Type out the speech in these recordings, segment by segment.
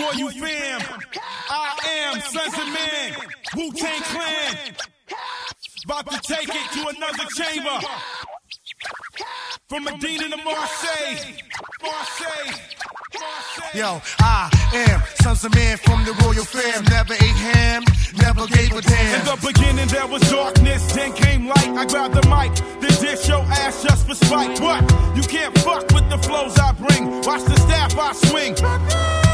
boy, you fam. I am Sons of Man, Wu-Tang Clan. About to take it to another chamber. From Medina to Marseille. Yo, I am Sons of Man from the royal fam. Never ate ham, never gave a damn. In the beginning there was darkness, then came light. I grabbed the mic, then dish your ass just for spite. What? You can't fuck with the flows I bring. Watch the staff I swing.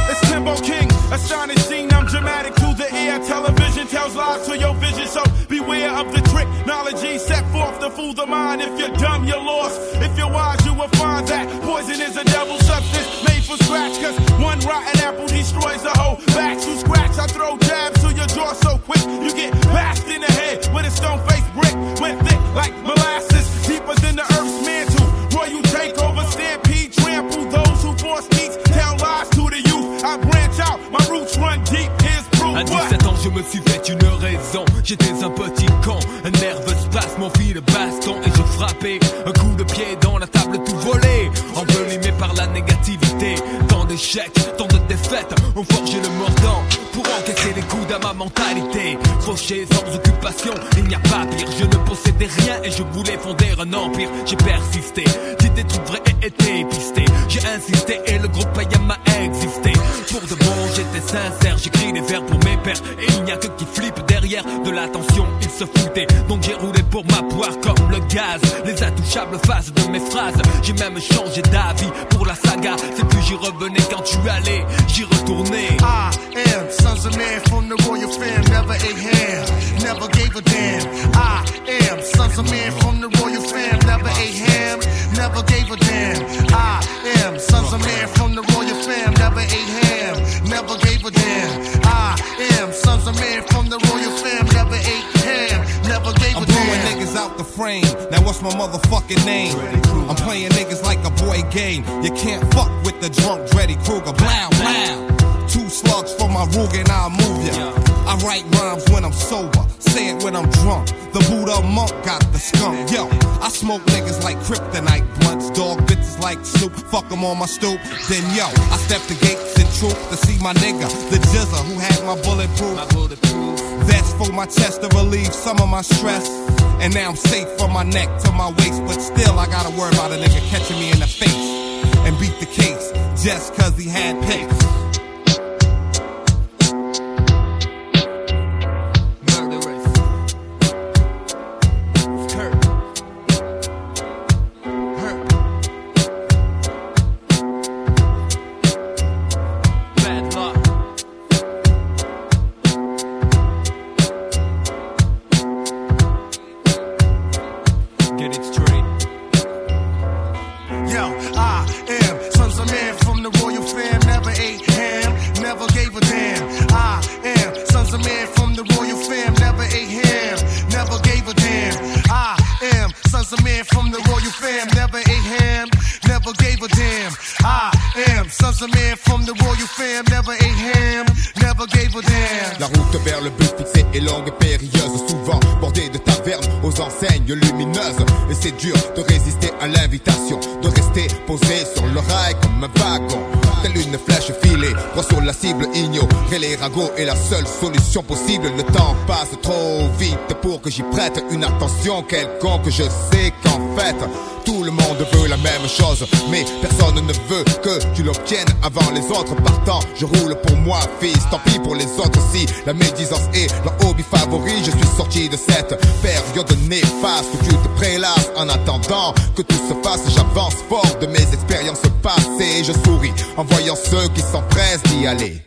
It's Timbo King, astonishing, I'm dramatic through the air. Television tells lies to your vision, so beware of the trick. Knowledge set forth to fool the mind. If you're dumb, you're lost. If you're wise, you will find that poison is a devil's substance made from scratch. Cause one rotten apple destroys a whole batch. You scratch, I throw jabs to your jaw so quick. You get bashed in the head with a stone-faced brick. Went thick like molasses, deeper than the earth's mantle. Roy, you take over, stampede, trample those who force peace. Tell lies to the youth. I branch out, my roots run deep. Here's proof. À 17 ans, je me suis fait une raison. J'étais un petit con, un nerveux spasme, on fit le baston et je frappais un coup de pied dans la table tout volé, envenimé par la négativité. Tant d'échecs, tant de défaites, on forgeait le mordant pour encaisser les coups à ma mentalité. Fauché sans occupation, il n'y a pas pire. Je ne possédais rien et je voulais fonder un empire. J'ai persisté, dit des trucs vrais et été pisté. J'ai insisté et le groupe Iam a existé. Pour de bon, j'étais sincère, j'écris des vers pour mes pères. Et il n'y a que qui flippe derrière de l'attention, ils se foutaient. Donc j'ai roulé pour ma poire comme le gaz. Les intouchables faces de mes phrases. J'ai même changé d'avis pour la saga. C'est plus j'y revenais quand tu allais, j'y retournais. I am Sons of Man from the royal fam. Never ate ham, never gave a damn. I am Sons of Man from the royal fam. Never ate ham, never gave a damn. I am Sons of Man from the royal fam. Never ate ham, never gave a damn. I am Sons of Man from the royal fam. Never ate ham, never gave a damn. I'm blowing niggas out the frame. Now what's my motherfucking name? I'm playing niggas like a boy game. You can't fuck with the drunk Dreddy Kruger. Blah, blah. Two slugs for my Ruger and I'll move ya. I write rhymes when I'm sober, say it when I'm drunk. The Buddha monk got the skunk. Yo, I smoke niggas like kryptonite blunts. Dog bitches like Snoop, fuck them on my stoop. Then yo, I step the gates in troop to see my nigga, the jizzer who had my bulletproof. That's for my chest to relieve some of my stress. And now I'm safe from my neck to my waist. But still, I gotta worry about a nigga catching me in the face and beat the case just cause he had pics. Sons of Man from the royal fam, never ate ham, never gave a damn. I am Sons of Man from the royal fam, never ate ham, never gave a damn. La route vers le but fixé est longue et périlleuse, souvent bordée de tavernes aux enseignes lumineuses. Et c'est dur de résister à l'invitation, de rester posé sur le rail comme un wagon. Telle une flèche filée, droit sur la cible, ignorer les ragots est la seule solution possible. Le temps passe trop vite pour que j'y prête une attention quelconque. Je sais qu'en fait, tout le monde veut la même chose, mais personne ne veut que tu l'obtiennes avant les autres. Partant, je roule pour moi, fils, tant pis pour les autres. Si la médisance est leur hobby favori, je suis sorti de cette période néfaste où tu te prélasses. En attendant que tout se fasse, j'avance fort de mes expériences passées. Je souris en voyant ceux qui s'empressent d'y aller.